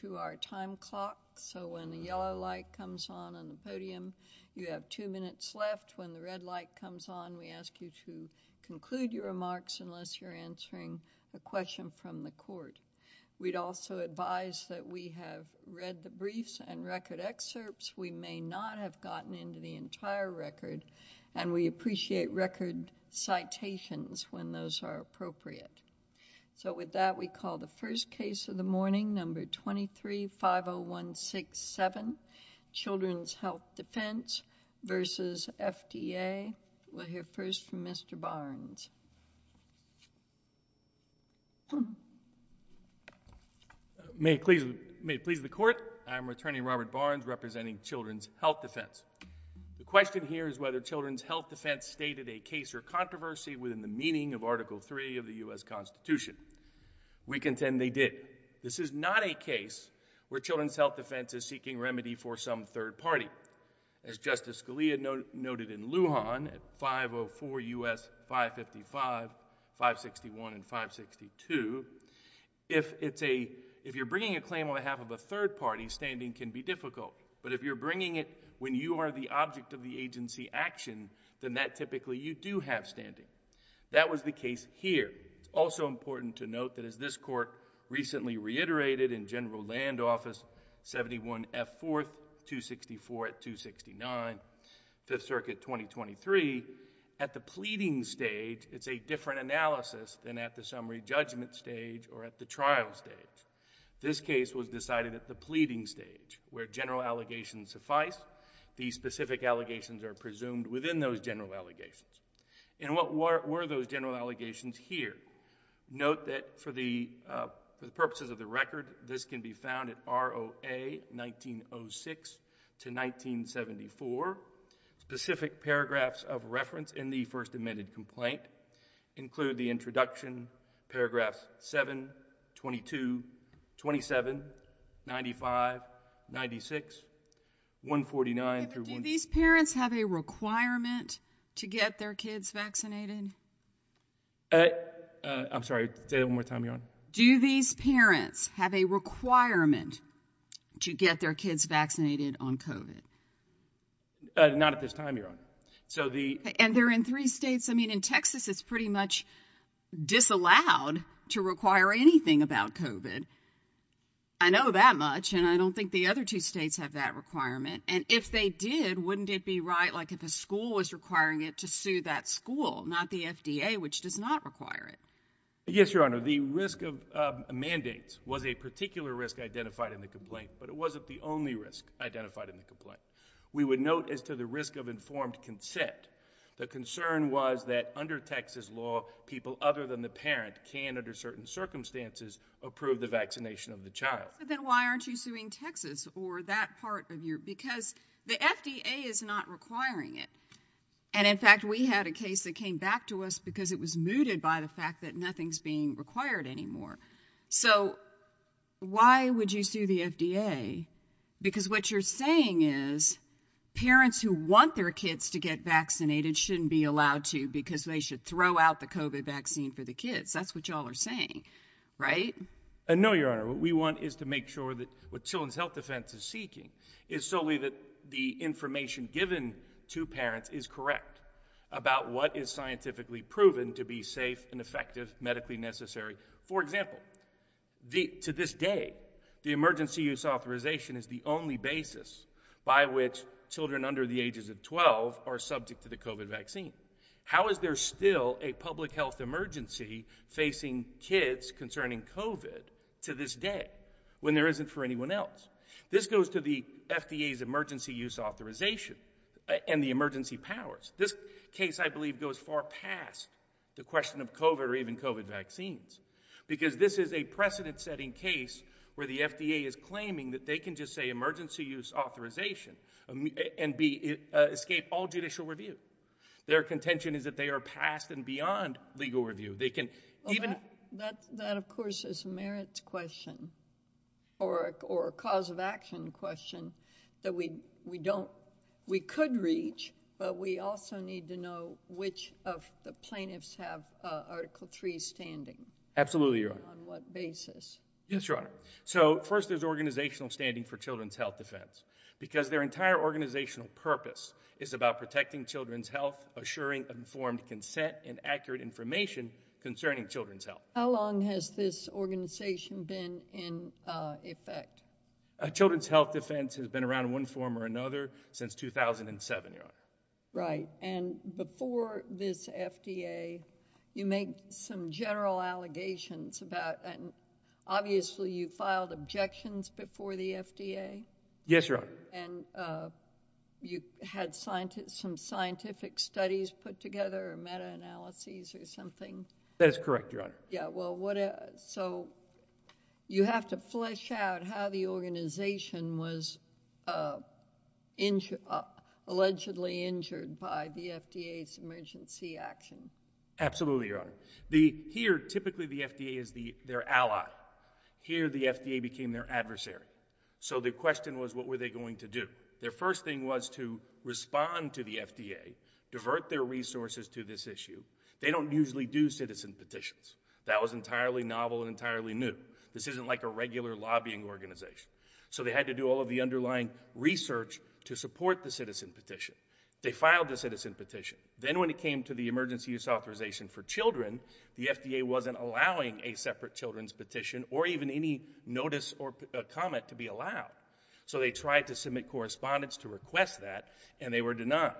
to our time clock, so when the yellow light comes on the podium, you have 2 minutes left. When the red light comes on, we ask you to conclude your remarks unless you're answering a question from the court. We'd also advise that we have read the briefs and record excerpts. We may not have gotten into the entire record, and we appreciate record citations when those are appropriate. So with that, we call the first case of the morning, number 23-50167, Children's Health Defense versus FDA. We'll hear first from Mr. Barnes. May it please the court, I'm Attorney Robert Barnes representing Children's Health Defense. The question here is whether Children's Health Defense stated a case or controversy within the meaning of Article III of the U.S. Constitution. We contend they did. This is not a case where Children's Health Defense is seeking remedy for some third party. As Justice Scalia noted in Lujan at 504 U.S. 555, 561, and 562, if you're bringing a claim on behalf of a third party, standing can be difficult. But if you're bringing it when you are the object of the agency action, then that typically you do have standing. That was the case here. It's also important to note that as this court recently reiterated in General Land Office 71 F. 4th, 264 at 269, Fifth Circuit 2023, at the pleading stage, it's a different analysis than at the summary judgment stage or at the trial stage. This case was decided at the pleading stage, where general allegations suffice. These specific allegations are presumed within those general allegations. And what were those general allegations here? Note that for the purposes of the record, this can be found at ROA 1906 to 1974, specific paragraphs of reference in the first amended complaint include the introduction, paragraphs 7, 22, 27, 95, 96, 149 through 1. Do these parents have a requirement to get their kids vaccinated? I'm sorry, say that one more time, Your Honor. Do these parents have a requirement to get their kids vaccinated on COVID? Not at this time, Your Honor. So and they're in three states. I mean, in Texas, it's pretty much disallowed to require anything about COVID. I know that much, and I don't think the other two states have that requirement. And if they did, wouldn't it be right, like if a school was requiring it, to sue that school, not the FDA, which does not require it? Yes, Your Honor. The risk of mandates was a particular risk identified in the complaint, but it wasn't the only risk identified in the complaint. We would note as to the risk of informed consent, the concern was that under Texas law, people other than the parent can, under certain circumstances, approve the vaccination of the child. So then why aren't you suing Texas or that part of your... Because the FDA is not requiring it. And in fact, we had a case that came back to us because it was mooted by the fact that nothing's being required anymore. So why would you sue the FDA? Because what you're saying is parents who want their kids to get vaccinated shouldn't be allowed to because they should throw out the COVID vaccine for the kids. That's what y'all are saying, right? No, Your Honor. What we want is to make sure that what Children's Health Defense is seeking is solely that the information given to parents is correct about what is scientifically proven to be safe and effective, medically necessary. For example, to this day, the emergency use authorization is the only basis by which children under the ages of 12 are subject to the COVID vaccine. How is there still a public health emergency facing kids concerning COVID to this day when there isn't for anyone else? This goes to the FDA's emergency use authorization and the emergency powers. This case, I believe, goes far past the question of COVID or even COVID vaccines because this is a precedent-setting case where the FDA is claiming that they can just say emergency use authorization and escape all judicial review. Their contention is that they are past and beyond legal review. They can That, of course, is a merits question or a cause of action question that we could reach, but we also need to know which of the plaintiffs have Article III standing. Absolutely, Your Honor. On what basis? Yes, Your Honor. So first, there's organizational standing for Children's Health Defense, because their entire organizational purpose is about protecting children's health, assuring informed consent and accurate information concerning children's health. How long has this organization been in effect? Children's Health Defense has been around in one form or another since 2007, Your Honor. Right. And before this FDA, you make some general allegations about, and obviously you filed objections before the FDA? Yes, Your Honor. And you had some scientific studies put together, or meta-analyses or something? That is correct, Your Honor. Yeah, well, so you have to flesh out how the organization was allegedly injured by the FDA's emergency action. Absolutely, Your Honor. Here, typically the FDA is their ally. Here, the FDA became their adversary. So the question was, what were they going to do? Their first thing was to respond to the FDA, divert their resources to this issue. They don't usually do citizen petitions. That was entirely novel and entirely new. This isn't like a regular lobbying organization. So they had to do all of the underlying research to support the citizen petition. They filed the citizen petition. Then when it came to the emergency use authorization for children, the FDA wasn't allowing a separate children's petition or even any notice or comment to be allowed. So they tried to submit correspondence to request that, and they were denied.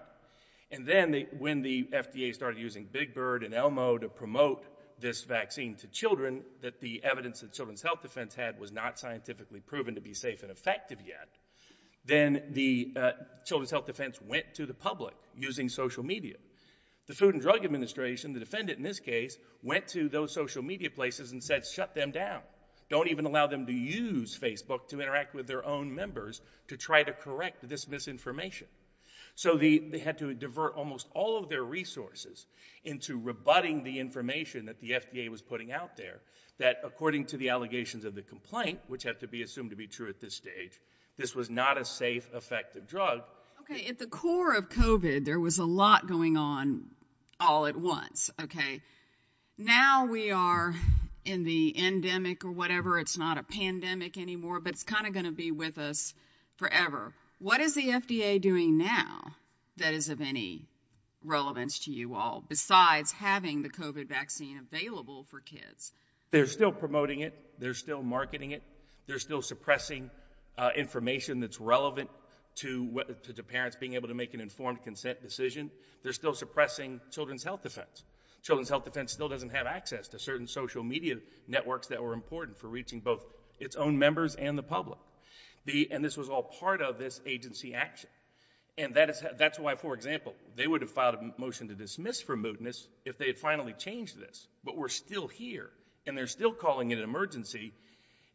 And then when the FDA started using Big Bird and ELMO to promote this vaccine to children, that the evidence that Children's Health Defense had was not scientifically proven to be safe and effective yet, then the Children's Health Defense went to the public using social media. The Food and Drug Administration, the defendant in this case, went to those social media places and said, shut them down. Don't even allow them to use Facebook to interact with their own members to try to correct this misinformation. So they had to divert almost all of their resources into rebutting the information that the FDA was putting out there, that according to the allegations of the complaint, which have to be assumed to be true at this stage, this was not a safe, effective drug. Okay, at the core of COVID, there was a lot going on all at once, okay? Now we are in the endemic or whatever. It's not a pandemic anymore, but it's kind of going to be with us forever. What is the FDA doing now that is of any relevance to you all, besides having the COVID vaccine available for kids? They're still promoting it. They're still marketing it. They're still suppressing information that's relevant to parents being able to make an informed consent decision. They're still suppressing Children's Health Defense. Children's Health Defense still doesn't have access to certain social media networks that were important for reaching both its own members and the public. And this was all part of this agency action. And that's why, for example, they would have filed a motion to dismiss for mootness if they had finally changed this. But we're still here, and they're still calling it an emergency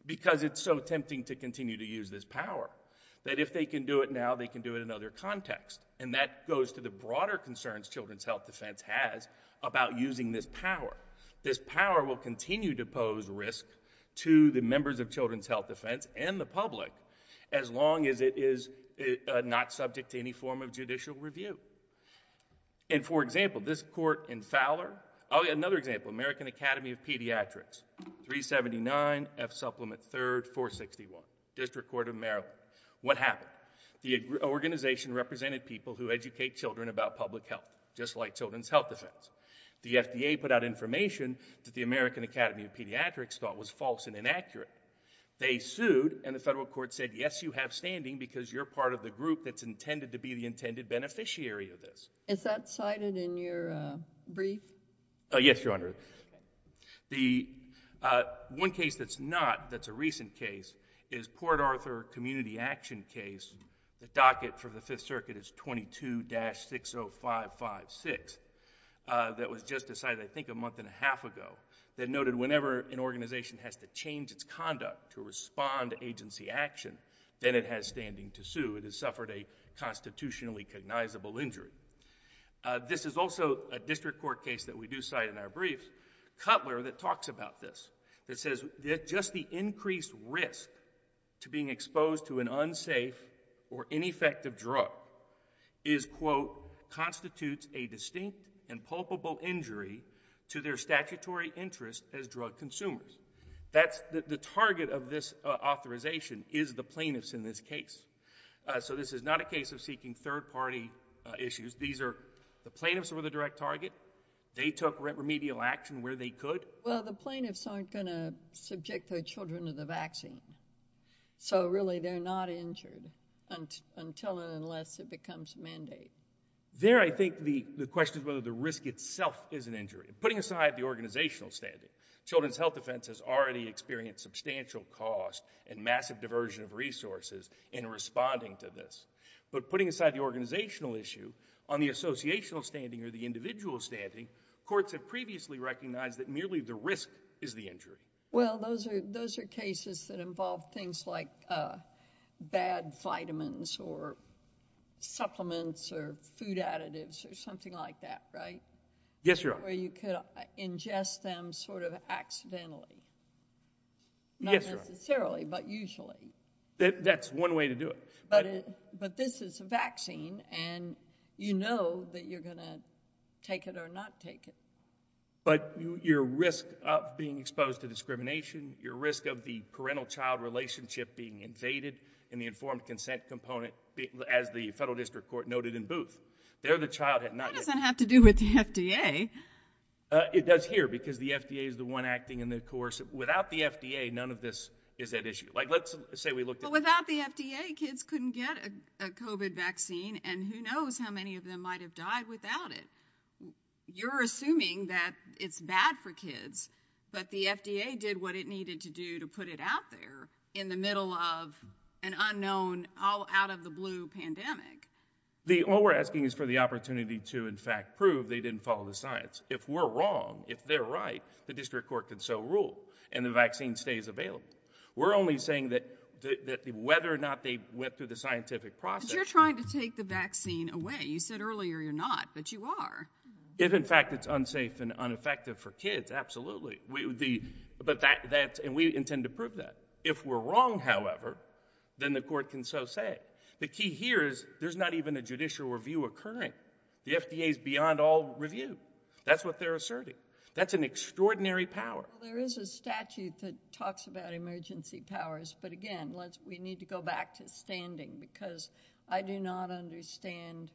because it's so tempting to continue to use this power, that if they can do it now, they can do it in other contexts. And that goes to the broader concerns Children's Health Defense has about using this power. This power will continue to pose risk to the members of Children's Health Defense and the public as long as it is not subject to any form of judicial review. And for example, this court in Fowler, another example, American Academy of Pediatrics, 379, F Supplement 3rd, 461, District Court of Maryland. What happened? The organization represented people who educate children about public health, just like Children's Health Defense. The FDA put out information that the American Academy of Pediatrics thought was false and inaccurate. They sued, and the federal court said, yes, you have standing because you're part of the group that's intended to be the intended beneficiary of this. Is that cited in your brief? Yes, Your Honor. Okay. The one case that's a recent case, is Port Arthur Community Action case. The docket for the Fifth Circuit is 22-60556. That was just decided, I think, a month and a half ago, that noted whenever an organization has to change its conduct to respond to agency action, then it has standing to sue. It has suffered a constitutionally cognizable injury. This is also a district court case that we do cite in our briefs, Cutler, that talks about this, that says that just the increased risk to being exposed to an unsafe or ineffective drug is, quote, constitutes a distinct and culpable injury to their statutory interest as drug consumers. That's the target of this authorization is the plaintiffs in this case. So this is not a case of seeking third-party issues. These are the plaintiffs were the direct target. They took remedial action where they could. Well, the plaintiffs aren't going to subject their children to the vaccine. So really they're not injured until and unless it becomes a mandate. There, I think the question is whether the risk itself is an injury. Putting aside the organizational standing, Children's Health Defense has already experienced substantial cost and massive diversion of resources in responding to this. But putting aside the organizational issue, on the associational standing or the individual standing, courts have previously recognized that merely the risk is the injury. Well, those are cases that involve things like bad vitamins or supplements or food additives or something like that, right? Yes, Your Honor. Where you could ingest them sort of accidentally. Not yes, necessarily, but usually. That's one way to do it. But this is a vaccine, and you know that you're going to take it or not take it. But your risk of being exposed to discrimination, your risk of the parental-child relationship being invaded, and the informed consent component, as the federal district court noted in Booth. There the child had not... That doesn't have to do with the FDA. It does here, because the FDA is the one acting in the coercive. Without the FDA, none of this is at issue. Like, let's say we looked at... But without the FDA, kids couldn't get a COVID vaccine, and who knows how many of them might have died without it. You're assuming that it's bad for kids, but the FDA did what it needed to do to put it out there in the middle of an unknown, all out of the blue pandemic. All we're asking is for the opportunity to, in fact, prove they didn't follow the science. If we're wrong, if they're right, the district court can so rule, and the vaccine stays available. We're only saying that whether or not they went through the scientific process... But you're trying to take the vaccine away. You said earlier you're not, but you are. If, in fact, it's unsafe and ineffective for kids, absolutely. We intend to prove that. If we're wrong, however, then the court can so say. The key here is there's not even a judicial review occurring. The FDA is beyond all review. That's what they're asserting. That's an extraordinary power. Well, there is a statute that talks about emergency powers, but again, we need to go back to standing because I do not understand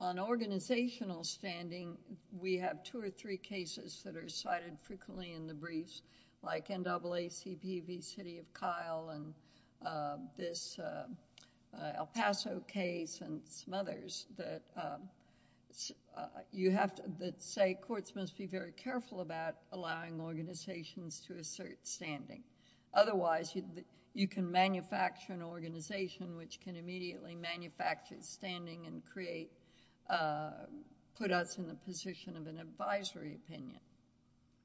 on organizational standing, we have two or three cases that are cited frequently in the briefs, like NAACP v. City of Kyle and El Paso case and some others that you have to that say courts must be very careful about allowing organizations to assert standing. Otherwise, you can manufacture an organization which can immediately manufacture standing and create put us in the position of an advisory opinion.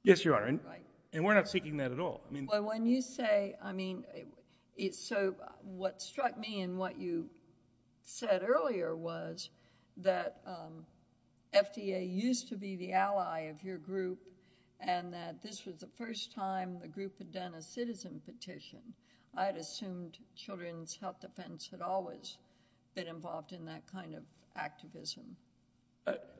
Yes, Your Honor, right. And we're not seeking that at all. I mean, well, when you say, I mean. So what struck me in what you said earlier was that FDA used to be the ally of your group and that this was the first time the group had done a citizen petition. I had assumed Children's Health Defense had always been involved in that kind of activism.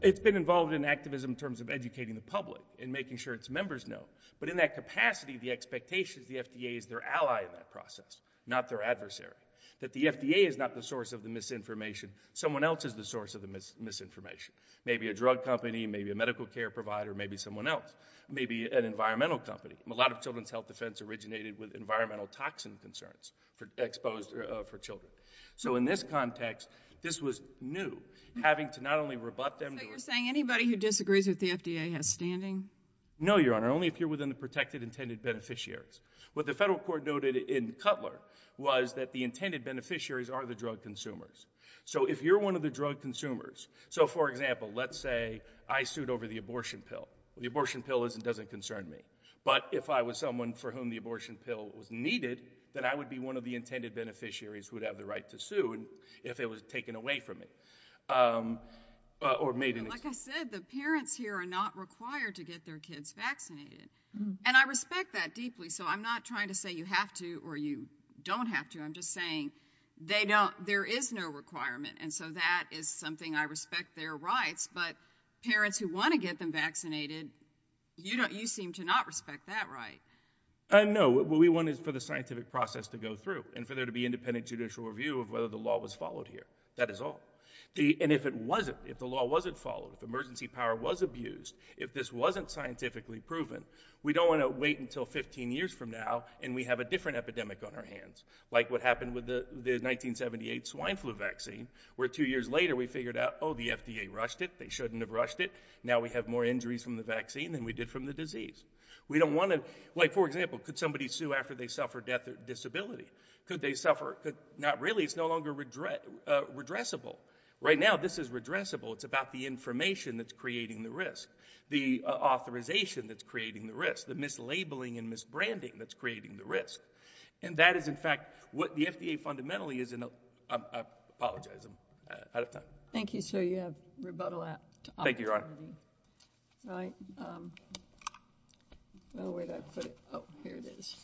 It's been involved in activism in terms of educating the public and making sure its members know. But in that capacity, the expectation is the FDA is their ally in that process, not their adversary. That the FDA is not the source of the misinformation. Someone else is the source of the misinformation. Maybe a drug company, maybe a medical care provider, maybe someone else, maybe an environmental company. A lot of Children's Health Defense originated with environmental toxin concerns for children. So in this context, this was new, having to not only rebut them... So you're saying anybody who disagrees with the FDA has standing? No, Your Honor, only if you're within the protected intended beneficiaries. What the federal court noted in Cutler was that the intended beneficiaries are the drug consumers. So if you're one of the drug consumers... So, for example, let's say I sued over the abortion pill. Well, the abortion pill doesn't concern me. But if I was someone for whom the abortion pill was needed, then I would be one of the intended beneficiaries who would have the right to sue and if it was taken away from me. Like I said, the parents here are not required to get their kids vaccinated. Mm-hmm. And I respect that deeply, so I'm not trying to say you have to or you don't have to. I'm just saying there is no requirement, and so that is something I respect their rights. But parents who want to get them vaccinated, You seem to not respect that right. No, what we want is for the scientific process to go through and for there to be independent judicial review of whether the law was followed here. That is all. And if it wasn't, if the law wasn't followed, if emergency power was abused, if this wasn't scientifically proven, we don't want to wait until 15 years from now and we have a different epidemic on our hands, like what happened with the 1978 swine flu vaccine, where 2 years later we figured out, oh, the FDA rushed it. They shouldn't have rushed it. Now we have more injuries from the vaccine than we did from the disease. We don't want to, like, for example, could somebody sue after they suffer death or disability? Could they suffer? Not really. It's no longer redressable. Right now, this is redressable. It's about the information that's creating the risk, the authorization that's creating the risk, the mislabeling and misbranding that's creating the risk. And that is, in fact, what the FDA fundamentally is in. I apologize. I'm out of time. Thank you, sir. You have rebuttal at opportunity. Thank you, Your Honor. All right. Well, where did I put it? Oh, here it is.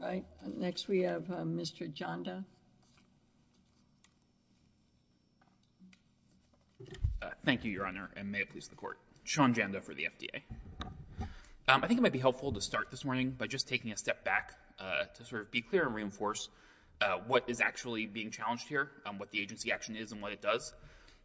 Right. Next, we have Mr. Janda. Thank you, Your Honor, and may it please the Court. Sean Janda for the FDA. I think it might be helpful to start this morning by just taking a step back to sort of be clear and reinforce what is actually being challenged here, what the agency action is and what it does.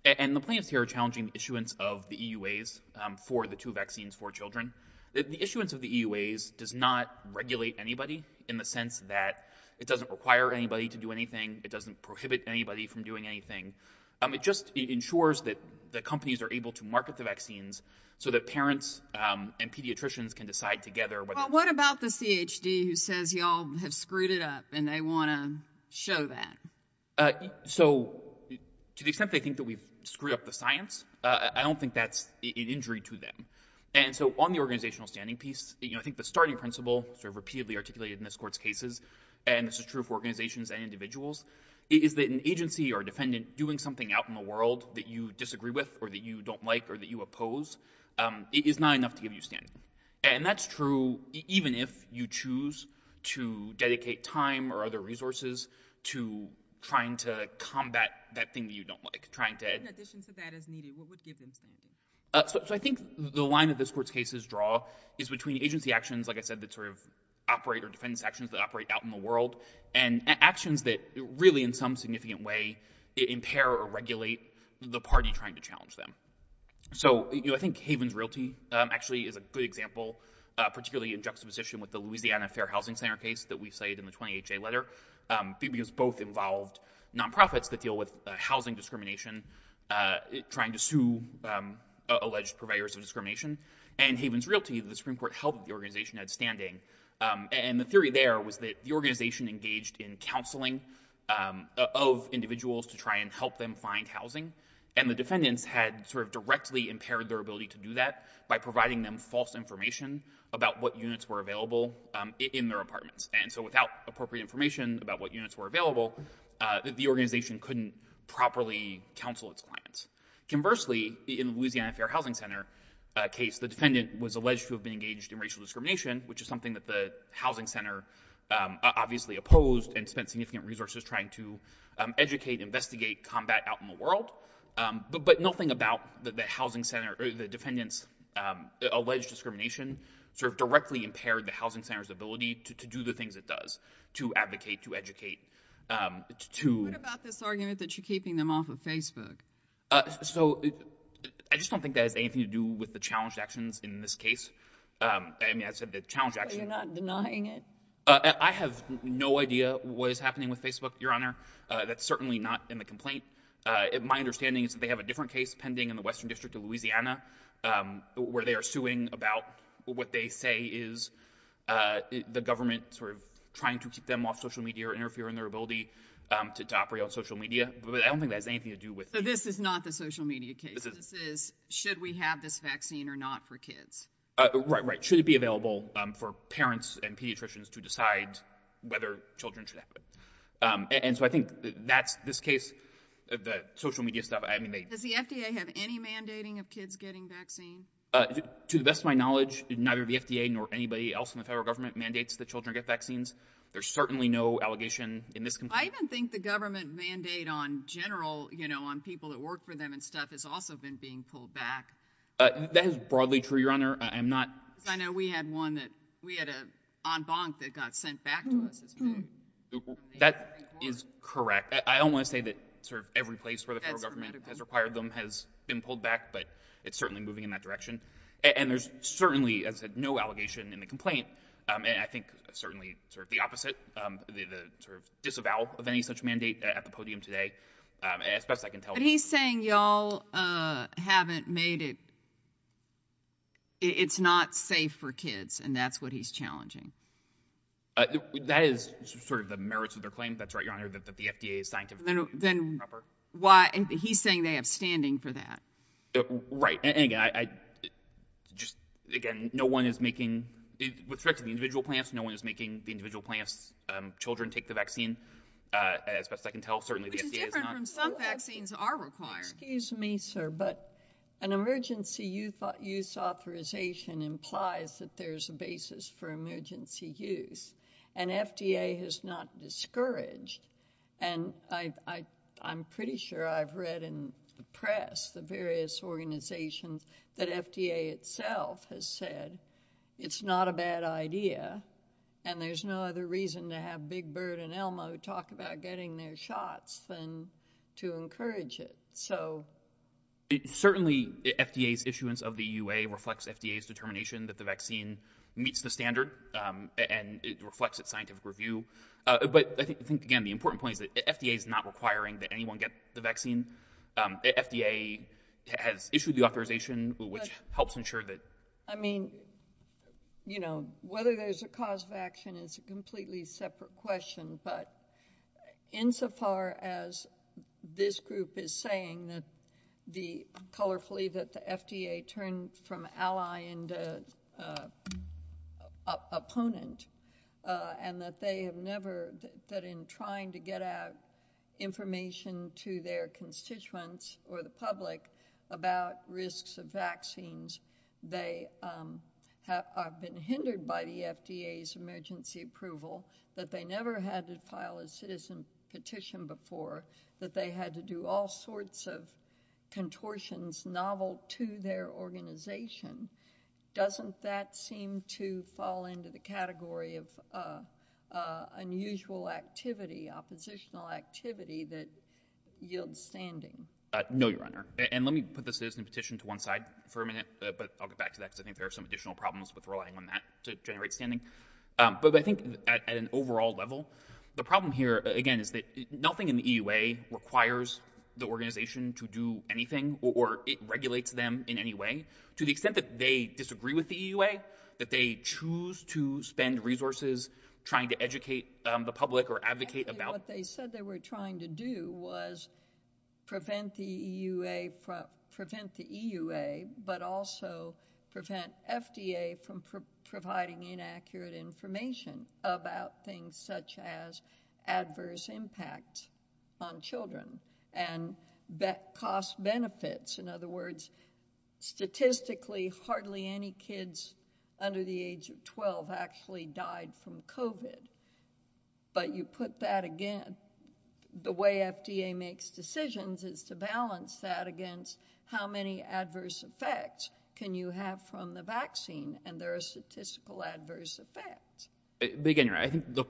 And the plaintiffs here are challenging the issuance of the EUAs for the two vaccines for children. The issuance of the EUAs does not regulate anybody in the sense that it doesn't require anybody to do anything. It doesn't prohibit anybody from doing anything. It just ensures that the companies are able to market the vaccines so that parents and pediatricians can decide together whether... Well, what about the CHD who says y'all have screwed it up and they want to show that? So to the extent they think that we've screwed up the science, I don't think that's an injury to them. And so on the organizational standing piece, I think the starting principle sort of repeatedly articulated in this Court's cases, and this is true for organizations and individuals, is that an agency or a defendant doing something out in the world that you disagree with or that you don't like or that you oppose is not enough to give you standing. And that's true even if you choose to dedicate time or other resources to trying to combat that thing that you don't like, trying to... In addition to that as needed, what would give them standing? So I think the line that this Court's cases draw is between agency actions, like I said, that sort of operate or defendants' actions that operate out in the world, and actions that really in some significant way impair or regulate the party trying to challenge them. So I think Havens Realty actually is a good example, particularly in juxtaposition with the Louisiana Fair Housing Center case that we cited in the 20HA letter, because both involved nonprofits that deal with housing discrimination, trying to sue alleged purveyors of discrimination. And Havens Realty, the Supreme Court held that the organization had standing. And the theory there was that the organization engaged in counseling of individuals to try and help them find housing, and the defendants had sort of directly impaired their ability to do that by providing them false information about what units were available in their apartments. And so without appropriate information about what units were available, the organization couldn't properly counsel its clients. Conversely, in the Louisiana Fair Housing Center case, the defendant was alleged to have been engaged in racial discrimination, which is something that the housing center obviously opposed and spent significant resources trying to educate, investigate, combat out in the world. But nothing about the housing center or the defendant's alleged discrimination sort of directly impaired the housing center's ability to do the things it does, to advocate, to educate, to... What about this argument that you're keeping them off of Facebook? I just don't think that has anything to do with the challenged actions in this case. I said the challenged action. You're not denying it? I have no idea what is happening with Facebook, Your Honor. That's certainly not in the complaint. My understanding is that they have a different case pending in the Western District of Louisiana where they are suing about what they say is the government sort of trying to keep them off social media or interfere in their ability to operate on social media, but I don't think that has anything to do with... So this is not the social media case. This is should we have this vaccine or not for kids? Right. Should it be available for parents and pediatricians to decide whether children should have it? And so I think that's this case, the social media stuff, Does the FDA have any mandating of kids getting vaccine? To the best of my knowledge, neither the FDA nor anybody else in the federal government mandates that children get vaccines. There's certainly no allegation in this complaint. I even think the government mandate on general, on people that work for them and stuff has also been being pulled back. That is broadly true, Your Honor. I'm not Because I know we had one that we had a en banc that got sent back to us as food. That is correct. I don't want to say that sort of every place where the federal government has required them has been pulled back, but it's certainly moving in that direction. And there's certainly, as I said, no allegation in the complaint, and I think certainly sort of the opposite, the sort of disavowal of any such mandate at the podium today, as best I can tell. But he's saying y'all haven't made it, it's not safe for kids, and that's what he's challenging. That is sort of the merits of their claim. That's right, Your Honor, that the FDA is scientific. Then proper. Why? He's saying they have standing for that. Right. And again, I just, no one is making, with respect to the individual plants, no one is making the individual plants' children take the vaccine, as best I can tell. Certainly which the FDA is not. Which is different from some vaccines are required. Excuse me, sir, but an emergency use authorization implies that there's a basis for emergency use, and FDA has not discouraged. And I'm pretty sure I've read in the press, the various organizations, that FDA itself has said it's not a bad idea, and there's no other reason to have Big Bird and Elmo talk about getting their shots than to encourage it. So certainly, FDA's issuance of the EUA reflects FDA's determination that the vaccine meets the standard, and it reflects its scientific review. But I think, again, the important point is that FDA is not requiring that anyone get the vaccine. FDA has issued the authorization, which helps ensure that... I mean, you know, whether there's a cause of action is a completely separate question, but insofar as this group is saying that colorfully that the FDA turned from ally into opponent, and that they have never, that in trying to get out information to their constituents or the public about risks of vaccines, they have been hindered by the FDA's emergency approval, that they never had to file a citizen petition before, that they had to do all sorts of contortions novel to their organization. Doesn't that seem to fall into the category of unusual activity, oppositional activity that yields standing? No, Your Honor. And let me put the citizen petition to one side for a minute, but I'll get back to that because I think there are some additional problems with relying on that to generate standing. But I think at an overall level, the problem here, again, is that nothing in the EUA requires the organization to do anything, or it regulates them in any way. To the extent that they disagree with the EUA, that they choose to spend resources trying to educate the public or advocate about... What they said they were trying to do was prevent the EUA, but also prevent FDA from providing inaccurate information about things such as adverse impacts on children and cost benefits. In other words, statistically, hardly any kids under the age of 12 actually died from COVID. But you put that again, the way FDA makes decisions is to balance that against how many adverse effects can you have from the vaccine, and there are statistical adverse effects. But again, I think the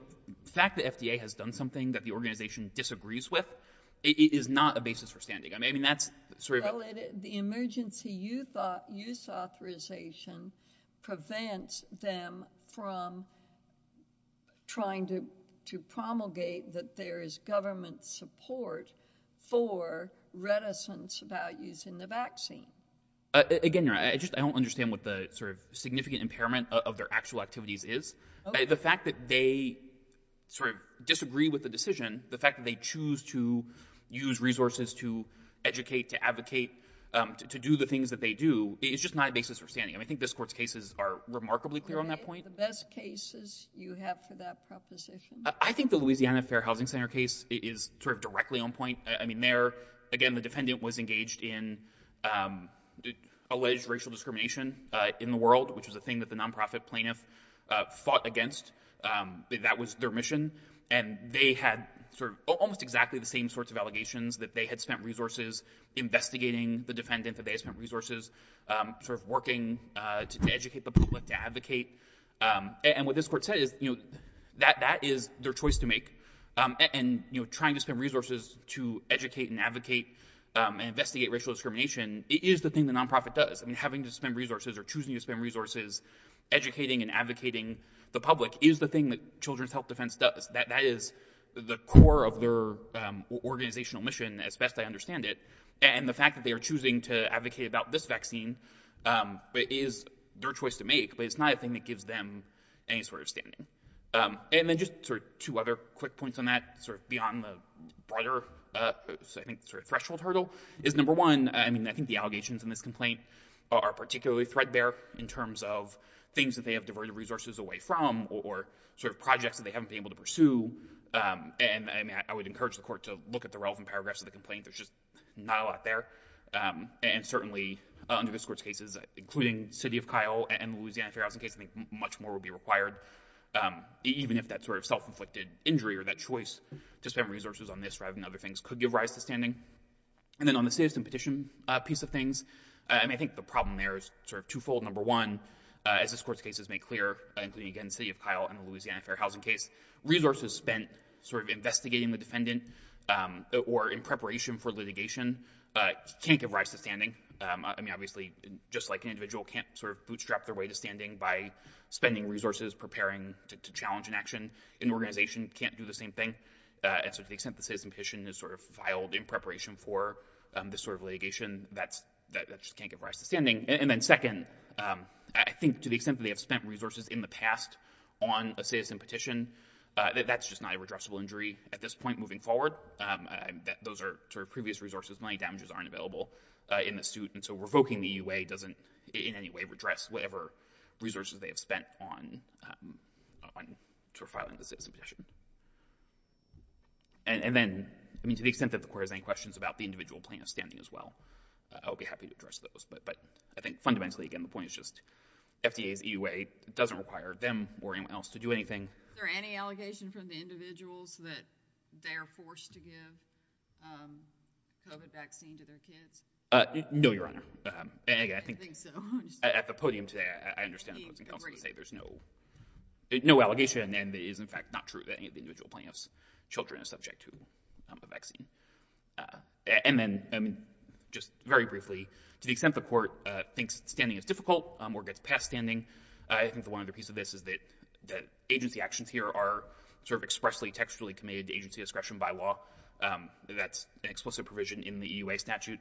fact that FDA has done something that the organization disagrees with, it is not a basis for standing. I mean, that's sort of... The emergency use authorization prevents them from trying to promulgate that there is government support for reticence about using the vaccine. Again, Your Honor, I don't understand what the sort of significant impairment of their actual activities is. Okay. The fact that they sort of disagree with the decision, the fact that they choose to use resources to educate, to advocate, to do the things that they do, it's just not a basis for standing. I think this Court's cases are remarkably clear on that point. The best cases you have for that proposition? I think the Louisiana Fair Housing Center case is sort of directly on point. I mean, there, again, the defendant was engaged in alleged racial discrimination in the world, which was a thing that the nonprofit plaintiff fought against. That was their mission, and they had sort of almost exactly the same sorts of allegations that they had spent resources investigating the defendant, that they had spent resources sort of working to educate the public, to advocate. And what this court said is, you know, that is their choice to make. And, you know, trying to spend resources to educate and advocate and investigate racial discrimination is the thing the nonprofit does. I mean, having to spend resources or choosing to spend resources educating and advocating the public is the thing that Children's Health Defense does. That is the core of their organizational mission, as best I understand it. And the fact that they are choosing to advocate about this vaccine is their choice to make, but it's not a thing that gives them any sort of standing. And then just sort of two other quick points on that, sort of beyond the broader, I think, sort of threshold hurdle, is number one, I mean, I think the allegations in this complaint are particularly threadbare in terms of things that they have diverted resources away from or sort of projects that they haven't been able to pursue. And I mean, I would encourage the court to look at the relevant paragraphs of the complaint. There's just not a lot there. And certainly under this court's cases, including City of Kyle and the Louisiana Fair Housing case, I think much more would be required, even if that sort of self-inflicted injury or that choice to spend resources on this rather than other things could give rise to standing. And then on the citizen petition piece of things, I mean, I think the problem there is sort of twofold. Number one, as this court's cases make clear, including, again, City of Kyle and the Louisiana Fair Housing case, resources spent sort of investigating the defendant or in preparation for litigation can't give rise to standing. I mean, obviously, just like an individual can't sort of bootstrap their way to standing by spending resources preparing to challenge an action, an organization can't do the same thing. And so to the extent the citizen petition is sort of filed in preparation for this sort of litigation, that just can't give rise to standing. And then second, I think to the extent that they have spent resources in the past on a citizen petition, that's just not a redressable injury at this point moving forward. Those are sort of previous resources. Money damages aren't available in the suit, and so revoking the EUA doesn't in any way redress whatever resources they have spent on sort of filing the citizen petition. And then, I mean, to the extent that the court has any questions about the individual plaintiff's standing as well, I would be happy to address those. But I think fundamentally, again, the point is just FDA's EUA doesn't require them or anyone else to do anything. Is there any allegation from the individuals that they're forced to give COVID vaccine to their kids? No, Your Honor. And again, I think so. At the podium today, I understand the opposing counsel to say there's no allegation, and it is in fact not true that any of the individual plaintiffs' children are subject to a vaccine. And then, I mean, just very briefly, to the extent the court thinks standing is difficult or gets past standing, I think the one other piece of this is that the agency actions here are sort of expressly textually committed to agency discretion by law. That's an explicit provision in the EUA statute.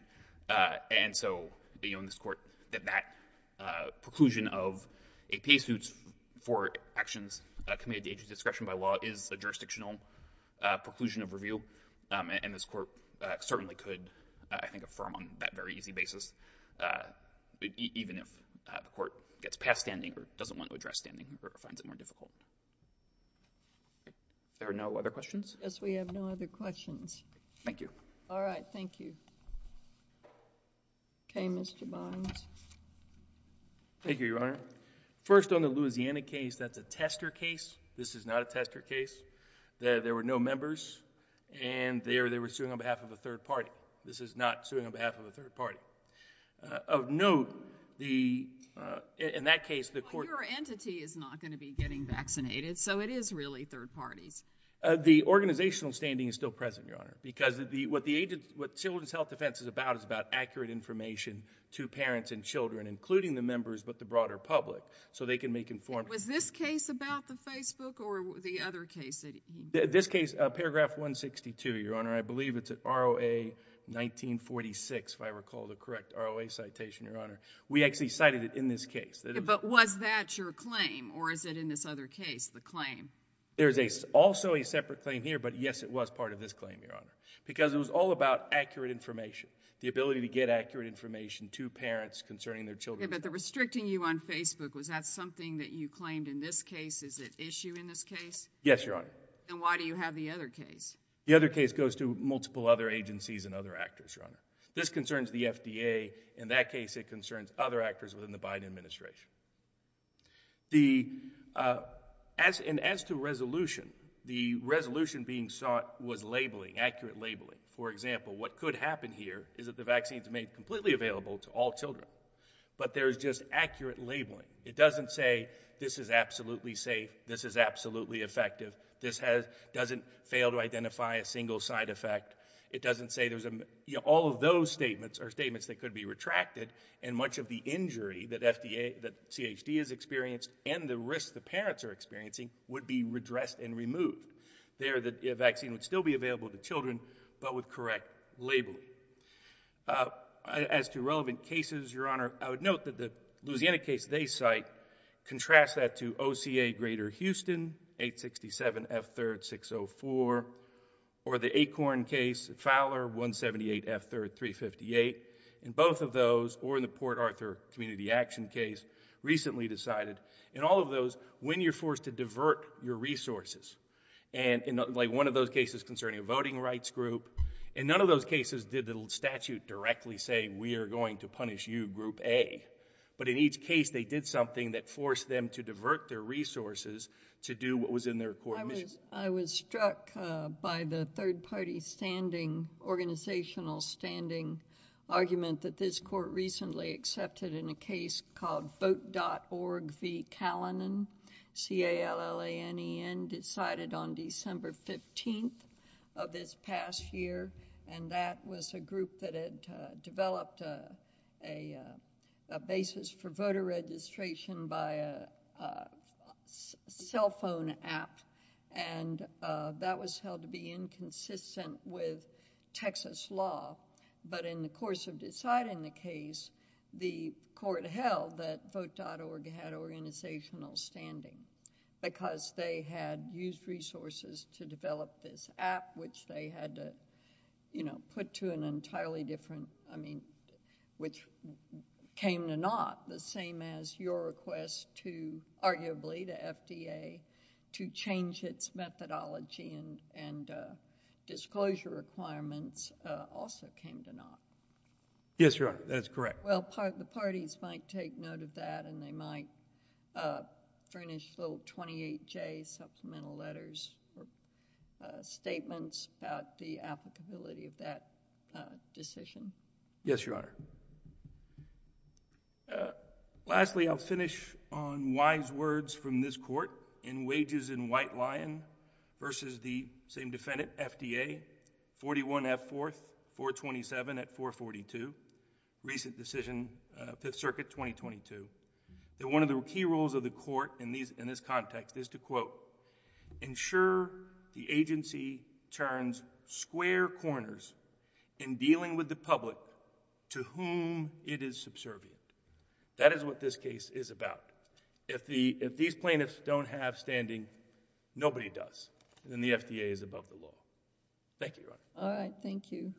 And so, you know, in this court, that preclusion of APA suits for actions committed to agency discretion by law is a jurisdictional preclusion of review. And this court certainly could, I think, affirm on that very easy basis, even if the court gets past standing or doesn't want to address standing or finds it more difficult. If there are no other questions? Yes, we have no other questions. Thank you. All right. Thank you. Okay, Mr. Bynes. Thank you, Your Honor. First, on the Louisiana case, that's a tester case. This is not a tester case. There were no members, and they were suing on behalf of a third party. This is not suing on behalf of a third party. Of note, in that case, the court... Your entity is not going to be getting vaccinated, so it is really third parties. The organizational standing is still present, Your Honor, because what Children's Health Defense is about accurate information to parents and children, including the members, but the broader public, so they can make informed... Was this case about the Facebook or the other case? This case, paragraph 162, Your Honor, I believe it's at ROA 1946, if I recall the correct ROA citation, Your Honor. We actually cited it in this case. But was that your claim, or is it in this other case, the claim? There's also a separate claim here, but yes, it was part of this claim, Your Honor, because it was all about accurate information, the ability to get accurate information to parents concerning their children. Okay, but the restricting you on Facebook, was that something that you claimed in this case? Is it issue in this case? Yes, Your Honor. Then why do you have the other case? The other case goes to multiple other agencies and other actors, Your Honor. This concerns the FDA. In that case, it concerns other actors within the Biden administration. As to resolution, the resolution being sought was labeling, accurate labeling. For example, what could happen here is that the vaccine is made completely available to all children, but there's just accurate labeling. It doesn't say this is absolutely safe, this is absolutely effective, doesn't fail to identify a single side effect. It doesn't say there's all of those statements are statements that could be retracted, and much of the injury that CHD has experienced and the risk the parents are experiencing would be redressed and removed. There, the vaccine would still be available to children, but with correct labeling. As to relevant cases, Your Honor, I would note that the Louisiana case they cite contrasts that to OCA Greater Houston, 867 F. 3rd 604, or the Acorn case, Fowler, 178 F. 3rd 358. In both of those, or in the Port Arthur Community Action case, recently decided, in all of those, when you're forced to divert your resources, and in like one of those cases concerning a voting rights group, in none of those cases did the statute directly say, we are going to punish you, Group A. But in each case, they did something that forced them to divert their resources to do what was in their core mission. I was struck by the third-party standing, organizational standing argument that this court recently accepted in a case called Vote.org v. Callanen, C-A-L-L-A-N-E-N, decided on December 15th of this past year, and that was a group that had developed a basis for voter registration by a cell phone app, and that was held to be inconsistent with Texas law. But in the course of deciding the case, the court held that Vote.org had organizational standing because they had used resources to develop this app, which they had to, put to an entirely different, which came to naught, the same as your request to, arguably, to FDA to change its methodology and disclosure requirements also came to naught. Yes, Your Honor, that's correct. Well, the parties might take note of that, and they might furnish little 28J supplemental letters or statements about the applicability of that decision. Yes, Your Honor. Lastly, I'll finish on wise words from this court in Wages in White Lion versus the same defendant, FDA, 41 F. 4th, 427 at 442, recent decision, Fifth Circuit, 2022, that one of the key rules of the court in this context is to, quote, ensure the agency turns square corners in dealing with the public to whom it is subservient. That is what this case is about. If these plaintiffs don't have standing, nobody does. Then the FDA is above the law. Thank you, Your Honor. All right. Thank you.